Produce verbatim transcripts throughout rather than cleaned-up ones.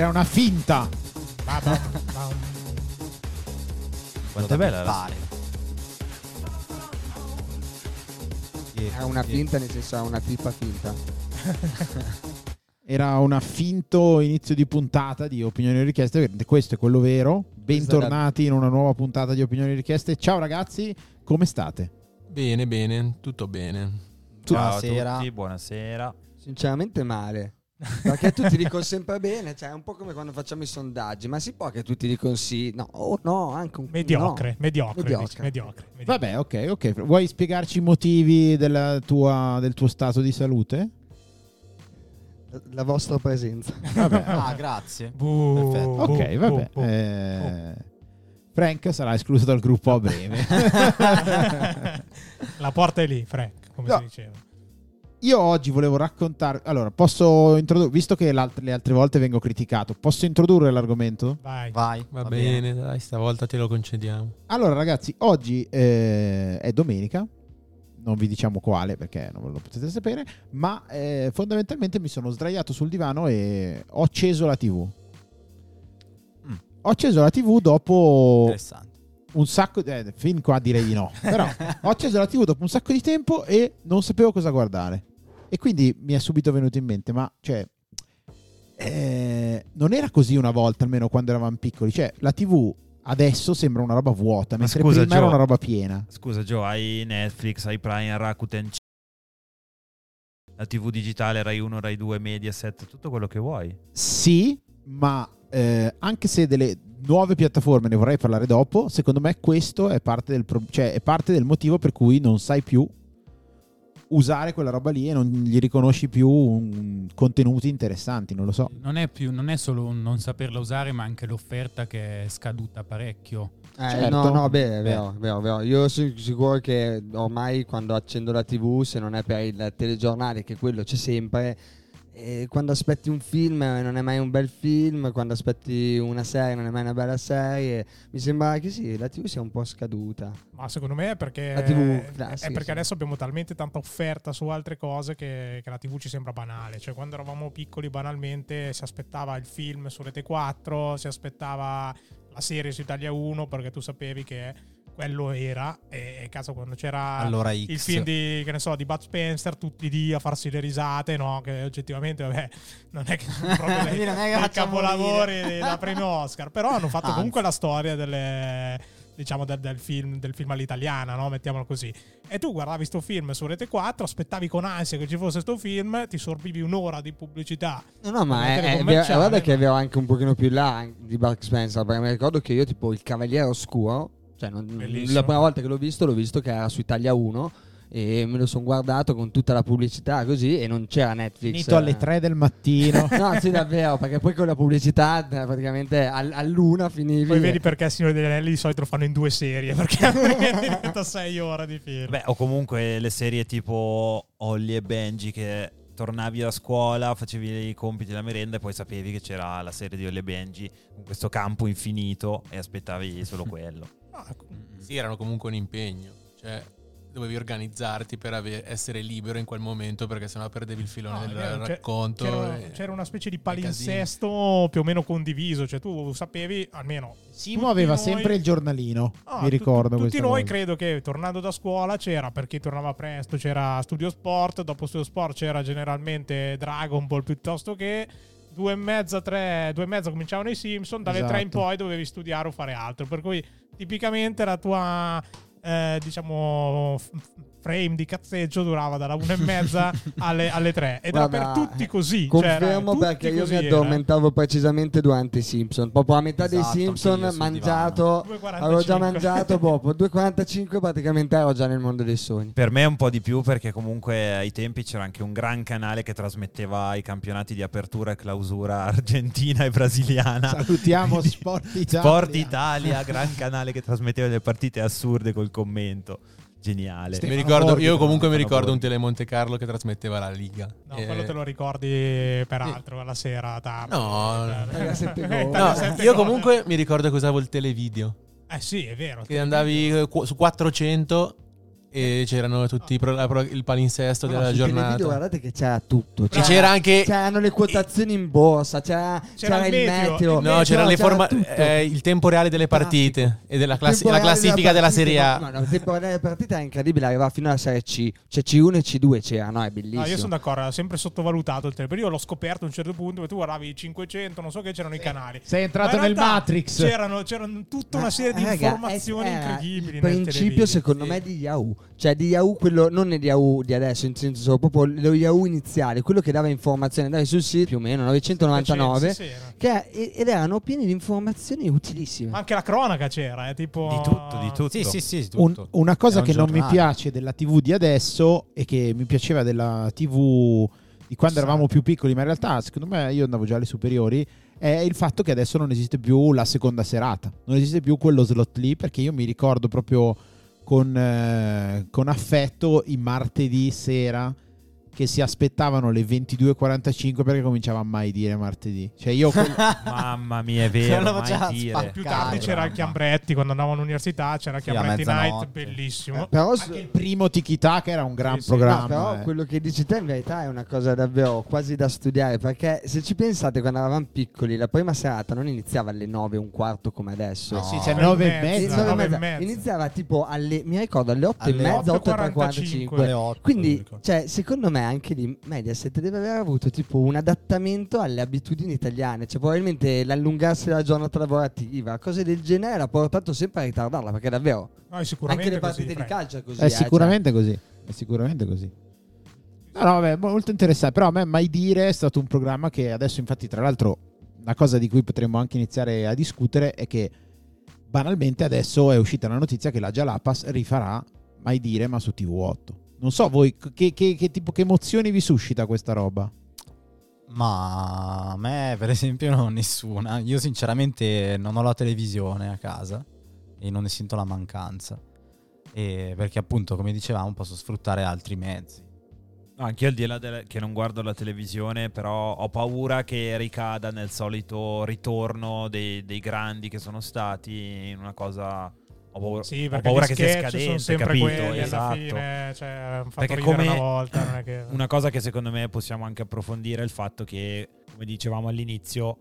Era una finta. Quanto è bella la... Era una finta, nel senso, una tipa finta. Era un finto inizio di puntata di Opinioni e Richieste. Questo è quello vero. Bentornati in una nuova puntata di Opinioni e Richieste. Ciao ragazzi, come state? Bene, bene, tutto bene. Ciao, buonasera. A tutti, buonasera. Sinceramente male, perché tutti dicono sempre bene, cioè è un po' come quando facciamo i sondaggi, ma si può che tutti dicono sì, no, o no, anche un mediocre, no. mediocre, mediocre. mediocre, mediocre. Vabbè, ok, ok. Vuoi spiegarci i motivi della tua, del tuo stato di salute? La vostra presenza. Vabbè. Ah, grazie. Buh, perfetto. Buh, ok, vabbè. Buh, buh, eh... buh. Frank sarà escluso dal gruppo a breve. La porta è lì, Frank, come no. si diceva. Io oggi volevo raccontare... Allora, posso introdurre... Visto che le altre volte vengo criticato, posso introdurre l'argomento? Vai, Vai va, va bene, bene, dai, stavolta te lo concediamo. Allora, ragazzi, oggi eh, è domenica. Non vi diciamo quale, perché non lo potete sapere. Ma eh, fondamentalmente mi sono sdraiato sul divano e ho acceso la tivù. Mm. Ho acceso la tivù dopo... Interessante. Un sacco di... Eh, fin qua direi di no. Però ho acceso la tivù dopo un sacco di tempo e non sapevo cosa guardare. E quindi mi è subito venuto in mente, ma cioè eh, non era così una volta, almeno quando eravamo piccoli. Cioè la tivù adesso sembra una roba vuota, ma mentre scusa, prima Gio, era una roba piena. Scusa Gio, hai Netflix, hai Prime, Rakuten, la tivù digitale, Rai uno, Rai due, Mediaset, tutto quello che vuoi. Sì, ma eh, anche se delle nuove piattaforme, ne vorrei parlare dopo, secondo me questo è parte del pro- cioè è parte del motivo per cui non sai più usare quella roba lì e non gli riconosci più un contenuti interessanti, non lo so. Non è più, non è solo un non saperla usare, ma anche l'offerta che è scaduta parecchio. Eh, certo. No, no, beh, è vero, è vero, è vero. Io sono sicuro che ormai quando accendo la tivù, se non è per il telegiornale, che quello c'è sempre, quando aspetti un film non è mai un bel film, quando aspetti una serie non è mai una bella serie. Mi sembra che sì, la tivù sia un po' scaduta. Ma secondo me è perché la tivù classica, è perché sì, adesso abbiamo talmente tanta offerta su altre cose che, che la tivù ci sembra banale. Cioè quando eravamo piccoli banalmente si aspettava il film su Rete quattro, si aspettava la serie su Italia uno, perché tu sapevi che quello era, e cazzo quando c'era allora il film di, che ne so, di Bud Spencer, tutti lì a farsi le risate, no? Che oggettivamente, vabbè, non è che sono proprio dei, dei capolavori da premio Oscar, però hanno fatto Anzi. comunque la storia delle, diciamo, del, del film del film all'italiana, no? Mettiamolo così. E tu guardavi sto film su Rete quattro, aspettavi con ansia che ci fosse sto film, ti sorbivi un'ora di pubblicità. No, no, ma è, è vero, guarda che avevo anche un pochino più là di Bud Spencer, perché mi ricordo che io tipo Il Cavaliere Oscuro, cioè non, la prima volta che l'ho visto l'ho visto che era su Italia uno e me lo sono guardato con tutta la pubblicità così, e non c'era Netflix. Finito alle tre del mattino. No, sì, davvero, perché poi con la pubblicità praticamente all'una finivi. Poi vedi perché il Signore degli Anelli di solito lo fanno in due serie, perché diventa sei ore di film. Beh, o comunque le serie tipo Holly e Benji, che tornavi da scuola, facevi i compiti, la merenda, e poi sapevi che c'era la serie di Holly e Benji con questo campo infinito e aspettavi solo quello. Sì, erano comunque un impegno, cioè dovevi organizzarti per ave- essere libero in quel momento, perché sennò perdevi il filone no, del c'era, racconto c'era, e, c'era una specie di palinsesto più o meno condiviso, cioè tu sapevi almeno Simo aveva noi, sempre il giornalino, ah, mi ricordo tu, tutti noi cosa. Credo che tornando da scuola c'era, per chi tornava presto c'era Studio Sport, dopo Studio Sport c'era generalmente Dragon Ball, piuttosto che due e mezza, tre, due e mezza cominciavano i Simpson, dalle esatto. tre in poi dovevi studiare o fare altro, per cui tipicamente la tua eh, diciamo frame di cazzeggio durava dalla una e mezza alle, alle tre, ed era per tutti così. Confermo, cioè, perché io mi addormentavo era. precisamente durante i Simpson, proprio a metà esatto, dei Simpson mangiato, avevo già mangiato dopo due e quarantacinque praticamente ero già nel mondo dei sogni. Per me un po' di più, perché comunque ai tempi c'era anche un gran canale che trasmetteva i campionati di apertura e clausura argentina e brasiliana. Salutiamo Sport Italia. Sport Italia, gran canale che trasmetteva le partite assurde col commento. Geniale. Mi ricordo, io comunque mi ricordo un Tele Monte Carlo che trasmetteva la Liga. No, eh. Quello te lo ricordi peraltro alla sera tardi. No, no. no io comunque mi ricordo che usavo il televideo. Eh sì, è vero. Che andavi su quattrocento e c'erano tutti i pro, pro, il palinsesto no, della giornata. Video, guardate che c'era tutto. C'era, c'era anche c'erano le quotazioni in borsa, c'era, c'era, c'era il meteo, meteo. No, c'erano c'era le forma, eh, il tempo reale delle partite ah, e della classi- la classifica della, partita, della Serie A. No, no, il tempo reale delle partite è incredibile, arrivava fino alla Serie C, c'è C uno e C due c'era, no, è bellissimo. No, io sono d'accordo, era sempre sottovalutato il tempo. Io l'ho scoperto a un certo punto, tu guardavi cinquecento, non so che c'erano sì. i canali. Sei entrato nel Matrix. C'erano, c'erano tutta una serie di raga, informazioni incredibili. Il principio secondo me di Yahoo. Cioè di Yahoo, quello non è di Yahoo di adesso, in senso proprio lo Yahoo iniziale, quello che dava informazioni, andava sul sito più o meno novecentonovantanove sì, sì, che, ed erano pieni di informazioni utilissime. Anche la cronaca c'era, eh, tipo di tutto, di tutto. Sì, sì, sì, tutto. Un, una cosa un che giornale. Non mi piace della tivù di adesso e che mi piaceva della tivù di quando sì. eravamo più piccoli, ma in realtà secondo me io andavo già alle superiori, è il fatto che adesso non esiste più la seconda serata, non esiste più quello slot lì, perché io mi ricordo proprio Con, eh, con affetto i martedì sera che si aspettavano le ventidue e quarantacinque perché cominciava a mai dire martedì. Cioè io quel... Mamma mia, è vero, mai dire. Più tardi c'era il Chiambretti, quando andavamo all'università c'era Chiambretti sì, Night, bellissimo. Eh, però anche il primo Tikità che era un gran sì, sì. programma. No, però eh. quello che dici te in verità è una cosa davvero quasi da studiare, perché se ci pensate quando eravamo piccoli la prima serata non iniziava alle nove e un quarto come adesso. No. Sì, cioè nove e mezza. Iniziava tipo alle, mi ricordo, alle otto e mezza, otto e quarantacinque. Quindi, cioè, secondo me anche lì Mediaset deve aver avuto tipo un adattamento alle abitudini italiane, cioè probabilmente l'allungarsi della giornata lavorativa, cose del genere, ha portato sempre a ritardarla, perché davvero no, anche le partite così, di calcio è così è, eh, sicuramente cioè. Così è sicuramente così. No, no, vabbè, molto interessante. Però a me Mai Dire è stato un programma che adesso, infatti, tra l'altro una cosa di cui potremmo anche iniziare a discutere è che banalmente adesso è uscita la notizia che la Jalapas rifarà Mai Dire, ma su T V otto. Non so voi che, che, che tipo che emozioni vi suscita questa roba? Ma a me per esempio non nessuna. Io sinceramente non ho la televisione a casa e non ne sento la mancanza, e perché appunto come dicevamo posso sfruttare altri mezzi. No, anch'io al di là del, che non guardo la televisione, però ho paura che ricada nel solito ritorno dei, dei grandi che sono stati in una cosa... Ho paura, sì, ho paura che sia scadente, capito? Quelli, esatto. Fine, cioè, fatto perché come una, volta, non è che... una cosa che secondo me possiamo anche approfondire è il fatto che, come dicevamo all'inizio,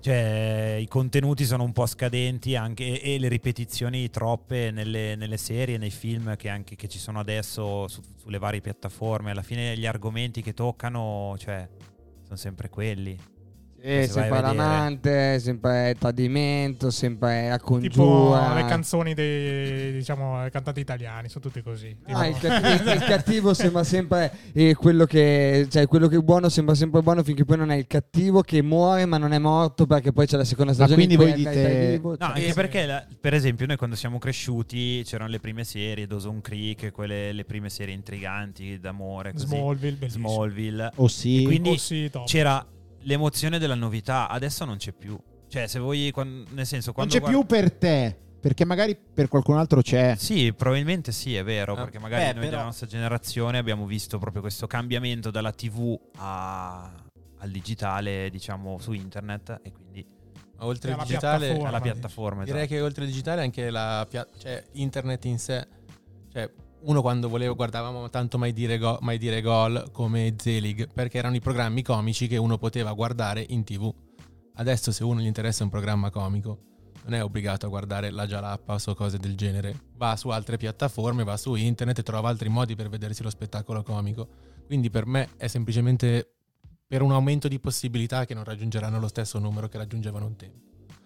cioè, i contenuti sono un po' scadenti anche, e, e le ripetizioni troppe nelle, nelle serie, nei film che, anche, che ci sono adesso su, sulle varie piattaforme. Alla fine gli argomenti che toccano, cioè, sono sempre quelli. Eh, se sempre l'amante, sempre tradimento, sempre la congiura. Tipo le canzoni dei, diciamo, cantanti italiani sono tutte così. Ah, il, cattivo, il cattivo sembra sempre eh, quello che, cioè quello che è buono sembra sempre buono finché poi non è il cattivo che muore ma non è morto, perché poi c'è la seconda stagione. Ma quindi voi dite vivo, cioè. No, anche perché la, per esempio noi quando siamo cresciuti c'erano le prime serie Dawson Creek, quelle le prime serie intriganti d'amore, così. Smallville, bellissimo. Smallville. Oh sì. E quindi oh sì, c'era l'emozione della novità, adesso non c'è più. Cioè, se vuoi, quando, nel senso, quando non c'è guarda... più per te, perché magari per qualcun altro c'è. Sì, probabilmente sì, è vero, ah, perché magari beh, noi però... della nostra generazione abbiamo visto proprio questo cambiamento dalla tivù a... al digitale, diciamo, su internet, e quindi oltre al digitale piattaforma, alla piattaforma. Direi esatto. Che oltre al digitale anche la pia... cioè internet in sé, cioè uno quando volevo guardavamo tanto Mai Dire Go- Mai Dire Gol come Zelig, perché erano i programmi comici che uno poteva guardare in tivù. Adesso se uno gli interessa un programma comico non è obbligato a guardare la Jalapas o cose del genere, va su altre piattaforme, va su internet e trova altri modi per vedersi lo spettacolo comico. Quindi per me è semplicemente per un aumento di possibilità che non raggiungeranno lo stesso numero che raggiungevano un tempo.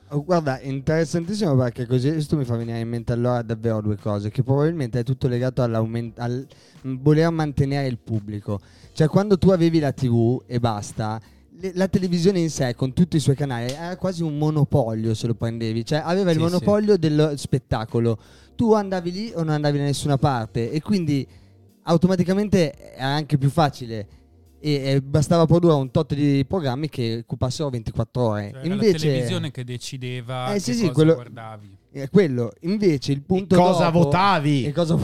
Oh, guarda, interessantissimo, perché così questo mi fa venire in mente allora davvero due cose, che probabilmente è tutto legato al voler mantenere il pubblico. Cioè quando tu avevi la tivù e basta, le, la televisione in sé con tutti i suoi canali era quasi un monopolio, se lo prendevi, cioè aveva sì, il monopolio sì. dello spettacolo. Tu andavi lì o non andavi da nessuna parte, e quindi automaticamente era anche più facile. E bastava produrre un tot di programmi che occupassero ventiquattro ore. Cioè, invece la televisione che decideva eh, che sì, cosa sì, quello, guardavi. Eh, quello. Invece il punto e cosa dopo, votavi? E cosa,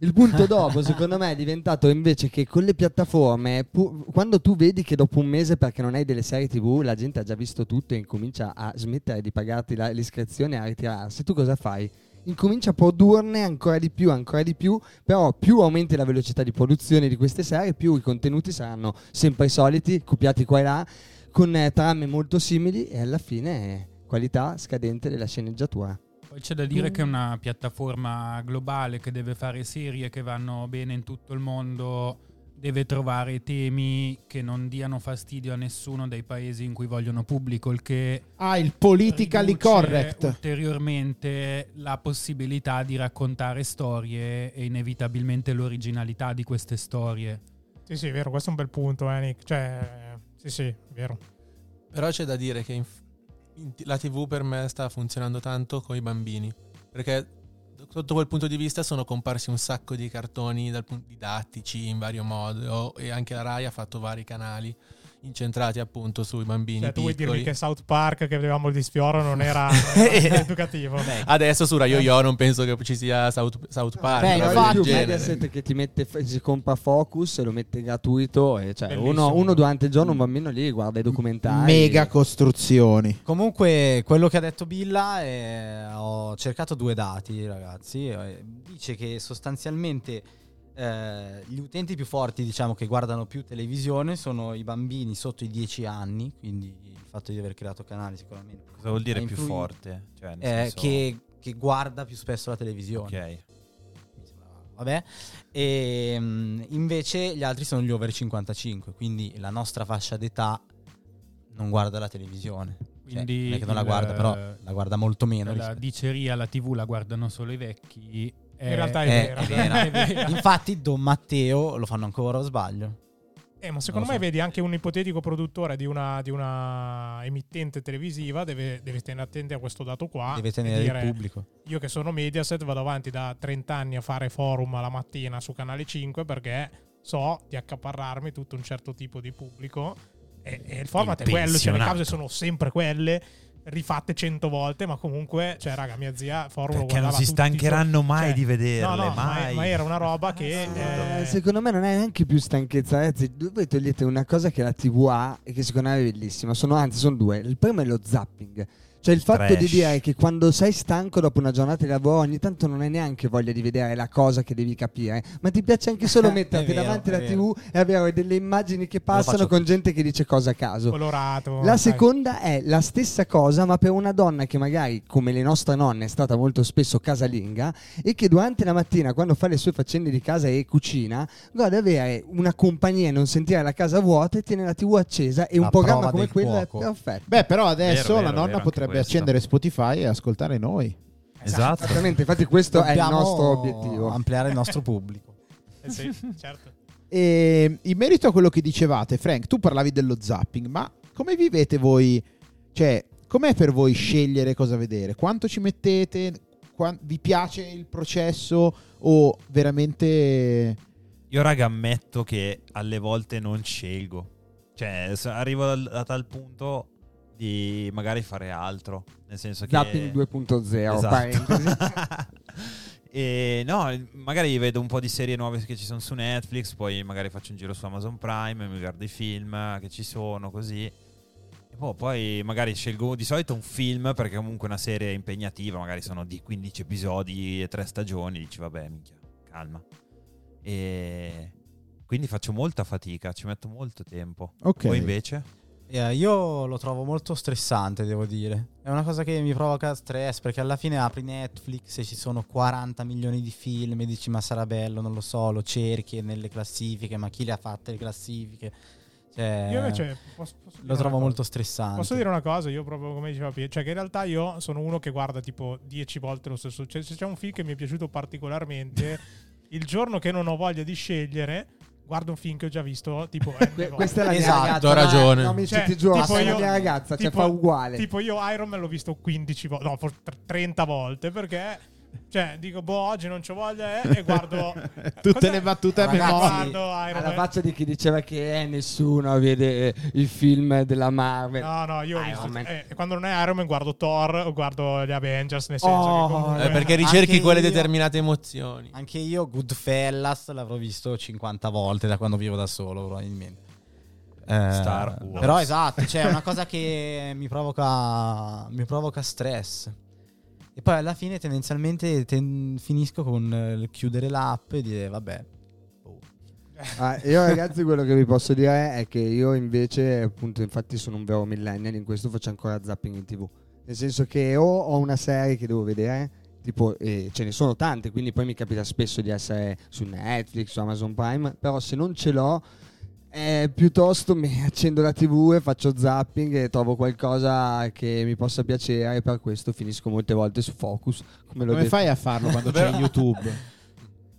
il punto dopo, secondo me, è diventato invece che con le piattaforme, pu- quando tu vedi che dopo un mese, perché non hai delle serie tivù, la gente ha già visto tutto e incomincia a smettere di pagarti la, l'iscrizione e a ritirarsi, tu cosa fai? incomincia a produrne ancora di più, ancora di più, però più aumenti la velocità di produzione di queste serie, più i contenuti saranno sempre i soliti, copiati qua e là, con eh, trame molto simili e alla fine eh, qualità scadente della sceneggiatura. Poi c'è da dire mm. che è una piattaforma globale che deve fare serie che vanno bene in tutto il mondo, deve trovare temi che non diano fastidio a nessuno dei paesi in cui vogliono pubblico, il che ah, il politically correct ulteriormente la possibilità di raccontare storie e inevitabilmente l'originalità di queste storie. Sì, sì, è vero, questo è un bel punto, eh, Nick. Cioè, sì, sì, è vero. Però c'è da dire che in, in, la tivù per me sta funzionando tanto con i bambini, perché sotto quel punto di vista sono comparsi un sacco di cartoni dal punto didattici in vario modo, e anche la Rai ha fatto vari canali incentrati appunto sui bambini, cioè, piccoli. Tu vuoi dirmi che South Park che avevamo il disfioro non era educativo? Beh, adesso su Rai YoYo non penso che ci sia South, South Park. Beh, infatti Mediaset che ti mette, si compra Focus e lo mette gratuito, e cioè uno, uno durante il giorno un bambino lì guarda i documentari. Mega costruzioni. Comunque quello che ha detto Billa è, ho cercato due dati ragazzi, dice che sostanzialmente Eh, gli utenti più forti, diciamo, che guardano più televisione sono i bambini sotto i dieci anni, quindi il fatto di aver creato canali sicuramente. Cosa vuol dire più forte? Cioè, nel eh, senso... che, che guarda più spesso la televisione. Ok. Vabbè. E, mh, invece gli altri sono gli over cinquantacinque, quindi la nostra fascia d'età non guarda la televisione. Quindi cioè, non è che non la guarda, però la guarda molto meno. La diceria, la tivù la guardano solo i vecchi. In eh, realtà è, è, vera. È, vera. È vera. Infatti Don Matteo lo fanno ancora, o sbaglio? Eh, ma secondo me so. Vedi, anche un ipotetico produttore di una, di una emittente televisiva deve, deve tenere attenti a questo dato qua. Deve tenere dire, il pubblico. Io che sono Mediaset vado avanti da trenta anni a fare forum alla mattina su Canale cinque perché so di accaparrarmi tutto un certo tipo di pubblico e, e il format è quello, cioè le cause sono sempre quelle. Rifatte cento volte, ma comunque, cioè, raga, mia zia forum perché non si stancheranno tutto, mai cioè, di vederle. No, no, mai. Ma, ma era una roba che eh, eh... secondo me non è neanche più stanchezza. Ragazzi, voi togliete una cosa che la tivù ha e che secondo me è bellissima. Sono anzi, sono due. Il primo è lo zapping. Cioè il fatto Trash. Di dire che quando sei stanco dopo una giornata di lavoro ogni tanto non hai neanche voglia di vedere la cosa che devi capire, ma ti piace anche solo metterti vero, davanti alla tivù e avere delle immagini che passano con gente che dice cose a caso. Colorato. La seconda è la stessa cosa ma per una donna che magari come le nostre nonne è stata molto spesso casalinga e che durante la mattina quando fa le sue faccende di casa e cucina gode avere una compagnia e non sentire la casa vuota e tiene la tivù accesa e la un programma come quello è perfetto. Beh però adesso vero, vero, la nonna vero, potrebbe accendere Spotify e ascoltare noi. Esatto. Esattamente, infatti questo dobbiamo è il nostro obiettivo, ampliare il nostro pubblico. Eh sì, certo. E in merito a quello che dicevate, Frank, tu parlavi dello zapping, ma come vivete voi? Cioè, com'è per voi scegliere cosa vedere? Quanto ci mettete? Qua- vi piace il processo o veramente? Io raga ammetto che alle volte non scelgo. Cioè, arrivo a tal punto di magari fare altro, nel senso che Zapping due punto zero, esatto. E no, magari vedo un po' di serie nuove che ci sono su Netflix, poi magari faccio un giro su Amazon Prime, mi guardo i film che ci sono così e poi, poi magari scelgo di solito un film perché comunque una serie è impegnativa, magari sono di quindici episodi e tre stagioni, dici vabbè minchia, calma, e quindi faccio molta fatica, ci metto molto tempo. Okay. Poi invece Yeah, io lo trovo molto stressante, devo dire. È una cosa che mi provoca stress perché alla fine apri Netflix e ci sono quaranta milioni di film e dici ma sarà bello, non lo so, lo cerchi nelle classifiche, ma chi le ha fatte le classifiche? Cioè, io invece posso, posso lo trovo molto stressante. Posso dire una cosa? Io proprio come diceva Pier, cioè che in realtà io sono uno che guarda tipo dieci volte lo stesso. Cioè, se c'è un film che mi è piaciuto particolarmente, il giorno che non ho voglia di scegliere guardo un film che ho già visto, tipo eh, questa è la mia esatto, ragazza, ho ragione. No, mi cioè, ti giuro, tipo io, la mia ragazza, tipo, cioè fa uguale. Tipo io Iron Man l'ho visto quindici volte, no, trenta volte perché cioè dico boh, oggi non c'ho voglia eh, e guardo tutte le battute a memoria. Alla faccia di chi diceva che eh, nessuno vede il film della Marvel. No, no, io ho visto, eh, quando non è Iron Man guardo Thor o guardo gli Avengers, nel senso oh, che comunque... eh, perché ricerchi quelle io, determinate emozioni. Anche io Goodfellas l'avrò visto cinquanta volte da quando vivo da solo, probabilmente. Eh, Star Wars. Però esatto, cioè è una cosa che mi provoca mi provoca stress. E poi alla fine tendenzialmente ten- finisco con eh, chiudere l'app e dire vabbè. Oh. Ah, io ragazzi quello che vi posso dire è che io invece appunto infatti sono un vero millennial, in questo faccio ancora zapping in TV, nel senso che o ho una serie che devo vedere, tipo eh, ce ne sono tante, quindi poi mi capita spesso di essere su Netflix, su Amazon Prime, però se non ce l'ho eh, piuttosto mi accendo la TV e faccio zapping e trovo qualcosa che mi possa piacere, e per questo finisco molte volte su Focus. Come, l'ho come detto. Fai a farlo quando c'è YouTube?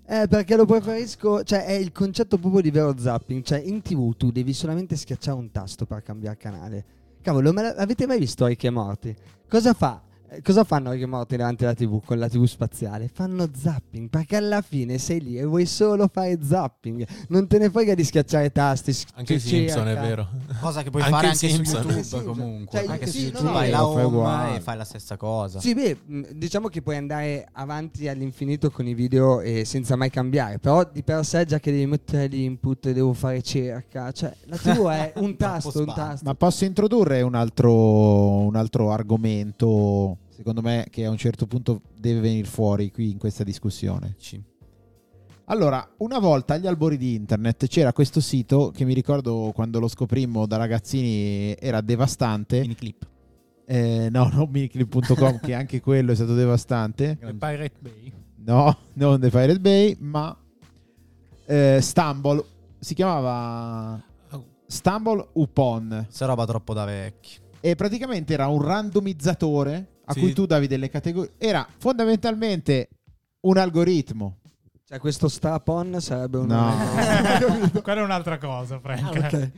Eh, perché lo preferisco, cioè è il concetto proprio di vero zapping, cioè in TV tu devi solamente schiacciare un tasto per cambiare canale. Cavolo, ma avete mai visto Rick e Morty? Cosa fa? Cosa fanno Rick e Morty davanti alla TV con la TV spaziale? Fanno zapping, perché alla fine sei lì e vuoi solo fare zapping, non te ne frega di schiacciare tasti. Anche i Simpson cerca. È vero. Cosa che puoi anche fare anche Simpson. Su YouTube Simpson. Comunque. Cioè, anche sì, su YouTube no, vai la home e fai la stessa cosa. Sì, beh, diciamo che puoi andare avanti all'infinito con i video e senza mai cambiare, però di per sé già che devi mettere l'input e devo fare cerca, cioè la TV è un tasto, un tasto. Ma posso introdurre un altro un altro argomento? Secondo me che a un certo punto deve venire fuori qui in questa discussione. Allora, una volta agli albori di internet c'era questo sito che mi ricordo quando lo scoprimmo da ragazzini era devastante. Miniclip. Eh, no, non miniclip punto com che anche quello è stato devastante. The Pirate Bay. No, non The Pirate Bay, ma eh, Stumble. Si chiamava Stumble Upon. Sta roba troppo da vecchi. E praticamente era un randomizzatore a sì. cui tu davi delle categorie. Era fondamentalmente un algoritmo. Cioè questo strap-on sarebbe un... No. Quella è un'altra cosa, Frank. Ah, okay.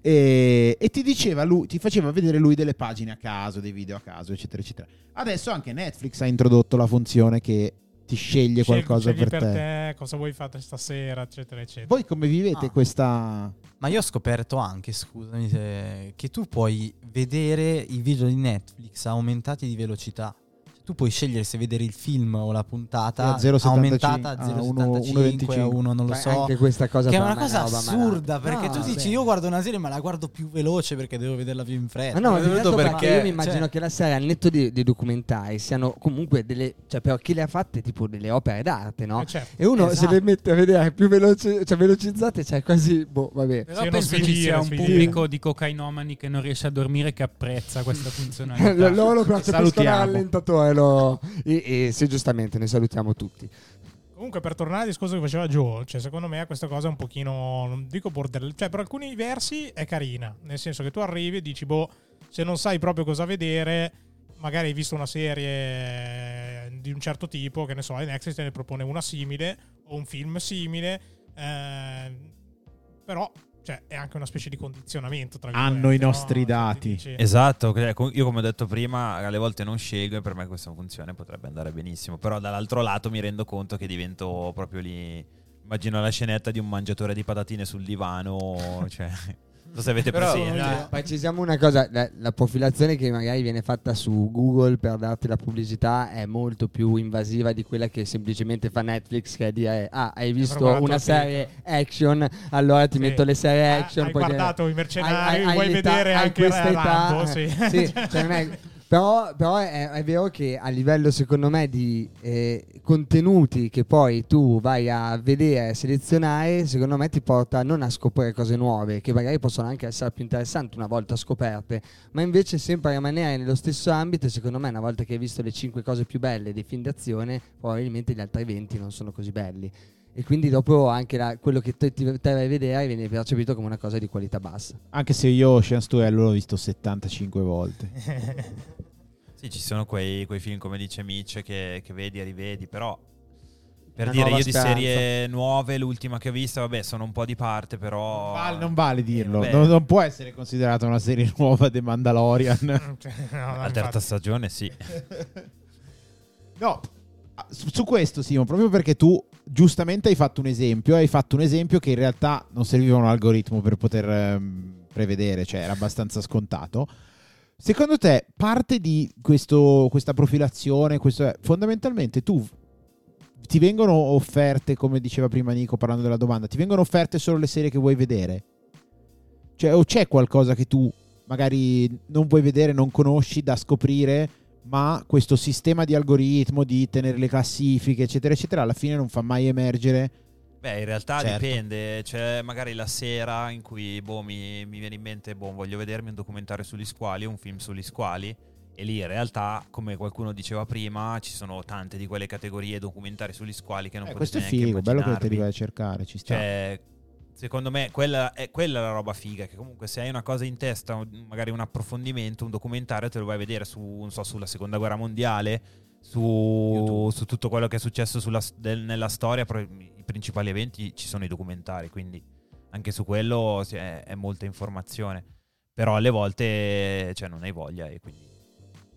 e, e ti diceva lui, ti faceva vedere lui delle pagine a caso, dei video a caso, eccetera, eccetera. Adesso anche Netflix ha introdotto la funzione che ti sceglie qualcosa scegli per, per te. te. Cosa vuoi fare stasera, eccetera, eccetera. Voi come vivete ah. questa... Ma io ho scoperto anche, scusami, se, che tu puoi vedere i video di Netflix aumentati di velocità. Cioè, tu puoi scegliere se vedere il film o la puntata a zero virgola settantacinque, aumentata a zero virgola settantacinque, a uno, non lo so. Beh, anche questa cosa che è una cosa roba, assurda, perché no, tu dici beh. io guardo una serie ma la guardo più veloce perché devo vederla più in fretta. Ma no, detto perché, perché io mi immagino cioè... che la serie al netto dei, dei documentari siano comunque delle, cioè per chi le ha fatte tipo delle opere d'arte, no? Eh, certo. E uno esatto. se le mette a vedere più veloce, cioè velocizzate, cioè quasi boh, vabbè. Però se penso ci sia un pubblico di cocainomani che non riesce a dormire che apprezza questa funzionalità. Loro piace pescare allentatore lo... e, e se giustamente ne salutiamo tutti. Comunque per tornare al discorso che faceva Joe, cioè secondo me questa cosa è un pochino, non dico bordello, cioè per alcuni versi è carina, nel senso che tu arrivi e dici boh, se non sai proprio cosa vedere, magari hai visto una serie di un certo tipo, che ne so, Netflix te ne propone una simile o un film simile, eh, però cioè è anche una specie di condizionamento tra hanno i nostri no? dati dici... esatto, io come ho detto prima alle volte non scelgo e per me questa funzione potrebbe andare benissimo, però dall'altro lato mi rendo conto che divento proprio lì, immagino la scenetta di un mangiatore di patatine sul divano, cioè non so avete presente. Precisiamo una cosa, la, la profilazione che magari viene fatta su Google per darti la pubblicità è molto più invasiva di quella che semplicemente fa Netflix, che è dire ah hai visto una serie action allora ti sì. metto le serie action, ah, hai poi guardato dire, i mercenari, hai, hai, vuoi vedere anche questa età, sì. Sì, cioè non è, però, però è, è vero che a livello secondo me di eh, contenuti che poi tu vai a vedere, a selezionare, secondo me ti porta non a scoprire cose nuove che magari possono anche essere più interessanti una volta scoperte, ma invece sempre rimanere nello stesso ambito. Secondo me una volta che hai visto le cinque cose più belle dei film d'azione probabilmente gli altri venti non sono così belli e quindi dopo anche la, quello che te, te, te vai a vedere viene percepito come una cosa di qualità bassa. Anche se io Chance to Hell l'ho visto settantacinque volte. Sì, ci sono quei, quei film come dice Mitch che, che vedi e rivedi, però per una dire io speranza. Di serie nuove l'ultima che ho vista, vabbè, sono un po' di parte, però... Non vale, non vale dirlo, eh, non, non può essere considerata una serie nuova The Mandalorian. Cioè, no, la terza stagione sì. No, su questo Simo, proprio perché tu giustamente hai fatto un esempio, hai fatto un esempio che in realtà non serviva un algoritmo per poter ehm, prevedere, cioè era abbastanza scontato. Secondo te parte di questo, questa profilazione, questo, fondamentalmente tu ti vengono offerte, come diceva prima Nico parlando della domanda, ti vengono offerte solo le serie che vuoi vedere? Cioè o c'è qualcosa che tu magari non vuoi vedere, non conosci, da scoprire, ma questo sistema di algoritmo di tenere le classifiche eccetera eccetera alla fine non fa mai emergere. Beh, in realtà certo. Dipende, cioè magari la sera in cui boh, mi, mi viene in mente boh, voglio vedermi un documentario sugli squali, un film sugli squali, e lì in realtà, come qualcuno diceva prima, ci sono tante di quelle categorie documentari sugli squali che non eh, potete neanche immaginarvi. Questo è figo, bello che te li vai a cercare, ci sta. Cioè, secondo me quella è, quella è la roba figa, che comunque se hai una cosa in testa, magari un approfondimento, un documentario, te lo vai a vedere su, non so, sulla seconda guerra mondiale, su, su tutto quello che è successo sulla, del, nella storia, però i principali eventi ci sono i documentari, quindi anche su quello è, è molta informazione, però alle volte cioè, non hai voglia e quindi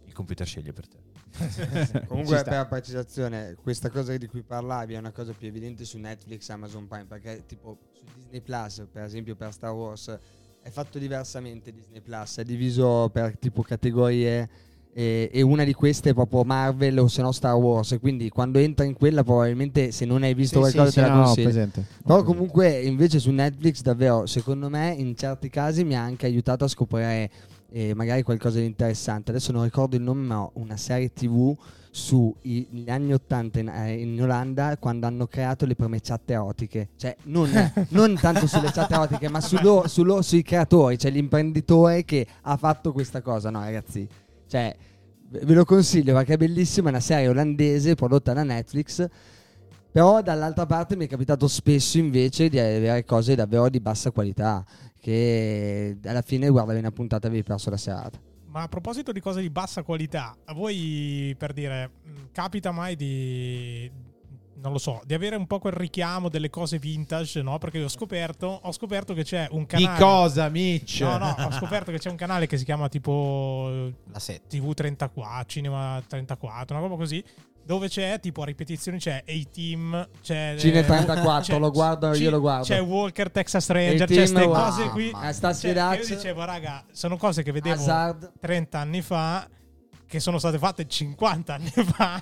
il computer sceglie per te. Comunque per la precisazione, questa cosa di cui parlavi è una cosa più evidente su Netflix e Amazon Prime, perché tipo su Disney Plus, per esempio, per Star Wars è fatto diversamente. Disney Plus è diviso per tipo categorie e, e una di queste è proprio Marvel o se no Star Wars, quindi quando entra in quella probabilmente se non hai visto sì, qualcosa sì, te sì, la no, consiglio presente. Però comunque invece su Netflix davvero secondo me in certi casi mi ha anche aiutato a scoprire e magari qualcosa di interessante. Adesso non ricordo il nome, ma ho una serie tv sugli anni ottanta in, eh, in Olanda, quando hanno creato le prime chat erotiche, cioè non, non tanto sulle chat erotiche ma su lo, su lo, sui creatori, cioè l'imprenditore che ha fatto questa cosa. No ragazzi, cioè ve lo consiglio perché è bellissima, è una serie olandese prodotta da Netflix. Però dall'altra parte mi è capitato spesso invece di avere cose davvero di bassa qualità, che alla fine guardavi una puntata e avevi perso la serata. Ma a proposito di cose di bassa qualità, a voi, per dire, capita mai di, non lo so, di avere un po' quel richiamo delle cose vintage, no? Perché ho scoperto, ho scoperto che c'è un canale... Di cosa, Mitch? No, no, ho scoperto che c'è un canale che si chiama tipo... La sette. T V trentaquattro, Cinema trentaquattro, una roba così... Dove c'è tipo a ripetizioni c'è A-Team, c'è Cine trentaquattro, lo guardo, io lo guardo. C'è Walker, Texas Ranger, c'è queste cose qui. Cioè, io dicevo, raga, sono cose che vedevo Hazard. trenta anni fa, che sono state fatte cinquanta anni fa,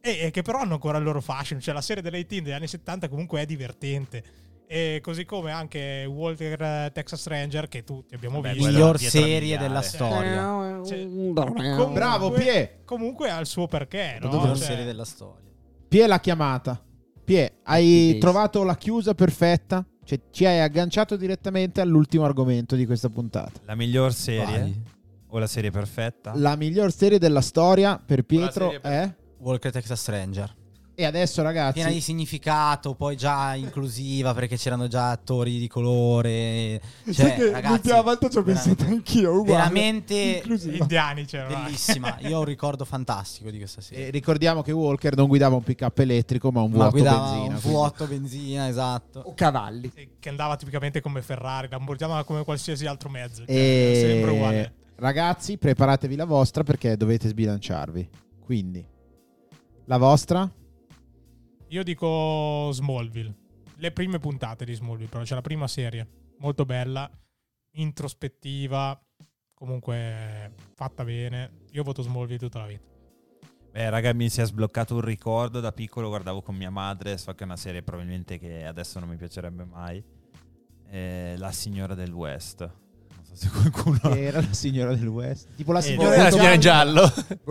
e, e che però hanno ancora il loro fascino. Cioè, la serie dell'A-Team degli anni settanta comunque è divertente. E così come anche Walker, Texas Ranger, che tutti abbiamo Vabbè, visto. La miglior serie della storia. Cioè, comunque, bravo Pie. Comunque ha il suo perché, no? La miglior cioè... serie della storia. Pie l'ha chiamata. Pie, hai Pie. trovato la chiusa perfetta. Cioè ci hai agganciato direttamente all'ultimo argomento di questa puntata. La miglior serie Vai. o la serie perfetta? La miglior serie della storia per Pietro per... è Walker, Texas Ranger. E adesso ragazzi, piena di significato, poi già inclusiva perché c'erano già attori di colore, cioè, sai che ragazzi, l'ultima volta ci ho pensato anch'io uguale, veramente indiani c'erano, bellissima. Io ho un ricordo fantastico di questa serie. E ricordiamo che Walker non guidava un pick up elettrico ma un ma vuoto benzina, un vuoto benzina, esatto, o cavalli, che andava tipicamente come Ferrari, Lamborghini, come qualsiasi altro mezzo, cioè, e... sempre uguale. Ragazzi, preparatevi la vostra perché dovete sbilanciarvi, quindi la vostra. Io dico Smallville, le prime puntate di Smallville, però c'è la prima serie, molto bella, introspettiva, comunque fatta bene. Io voto Smallville tutta la vita. Beh raga, mi si è sbloccato un ricordo, da piccolo guardavo con mia madre, so che è una serie probabilmente che adesso non mi piacerebbe mai, eh, La Signora del West. Se qualcuno era la signora del West, tipo la signora, eh, la signora in giallo,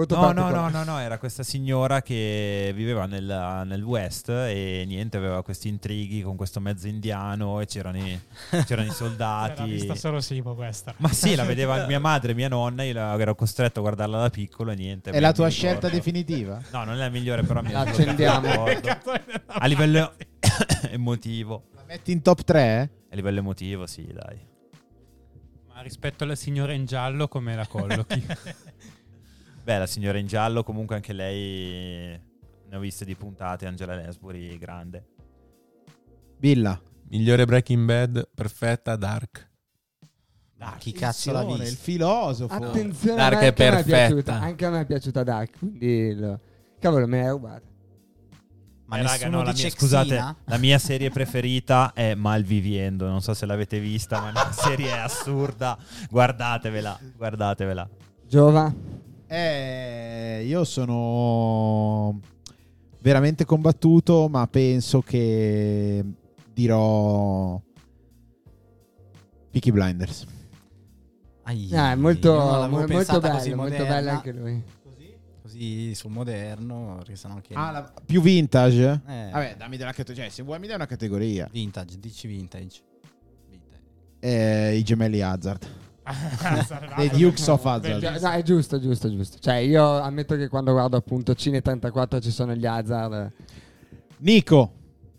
no, no, no, no, no, era questa signora che viveva nel, nel West e niente, aveva questi intrighi con questo mezzo indiano e c'erano i, c'erano i soldati. L'ho vista solo Simo questa. Ma sì, la vedeva mia madre, mia nonna, io ero costretto a guardarla da piccolo e niente. È la tua scelta definitiva? No, non è la migliore, però mi accendiamo a livello emotivo. La metti in top tre? A livello emotivo, sì, dai. Rispetto alla signora in giallo, come la collochi? Beh, la signora in giallo, comunque anche lei ne ho viste di puntate, Angela Lansbury, grande. Villa. Migliore Breaking Bad, perfetta, Dark. Dark. Chi cazzo l'ha vista? Il filosofo. Attenzione, Dark è perfetta. Anche a me è piaciuta Dark, quindi lo... cavolo, me l'hai rubata. Ma eh raga, no, la mia, scusate, la mia serie preferita è Malvivendo, non so se l'avete vista, ma è una serie assurda, guardatevela, guardatevela. Giova? Eh, io sono veramente combattuto, ma penso che dirò Peaky Blinders. Ah, è molto, molto bello, molto bello anche lui. così sul moderno, perché sennò che... Ah, la... più vintage? Eh. Vabbè, dammi della categoria, cioè, se vuoi mi dai una categoria. Vintage, dici vintage. vintage. Eh, i gemelli Hazard. The Dukes of Hazard. No, è giusto, giusto, giusto. Cioè, io ammetto che quando guardo appunto Cine trentaquattro ci sono gli Hazard. Nico.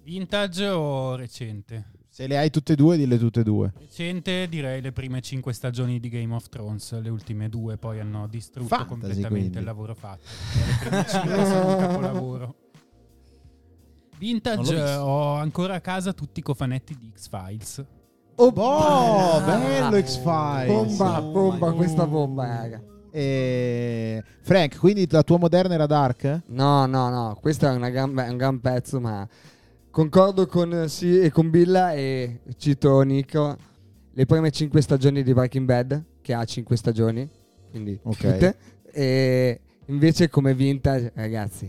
Vintage o recente? Se le hai tutte e due, dille tutte e due. Recente, direi le prime cinque stagioni di Game of Thrones, le ultime due poi hanno distrutto Fantasy, completamente quindi. Il lavoro fatto. Le prime cinque sono un capolavoro. Vintage, ho ancora a casa tutti i cofanetti di X-Files. Oh, boh, bello X-Files. Bomba, oh, bomba, questa bomba, raga. E... Frank, quindi la tua moderna era Dark? No, no, no, questo è una gran, un gran pezzo, ma... Concordo con, sì, e con Billa e cito Nico, le prime cinque stagioni di Breaking Bad, che ha cinque stagioni, quindi okay. Tutte. E invece come vintage, ragazzi,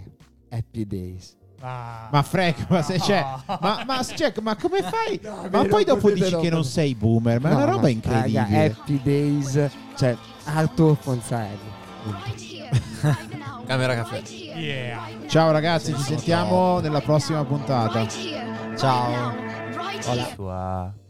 Happy Days. Ah, ma Frank, ma se c'è, no. ma, ma, cioè, ma come fai? No, ma poi dopo dici che non sei boomer, ma no, è una roba ma, incredibile. Raga, Happy Days, cioè Arthur Fonsaelli. Camera caffè. Yeah. Ciao ragazzi, ci sentiamo nella prossima puntata. Ciao. Hola.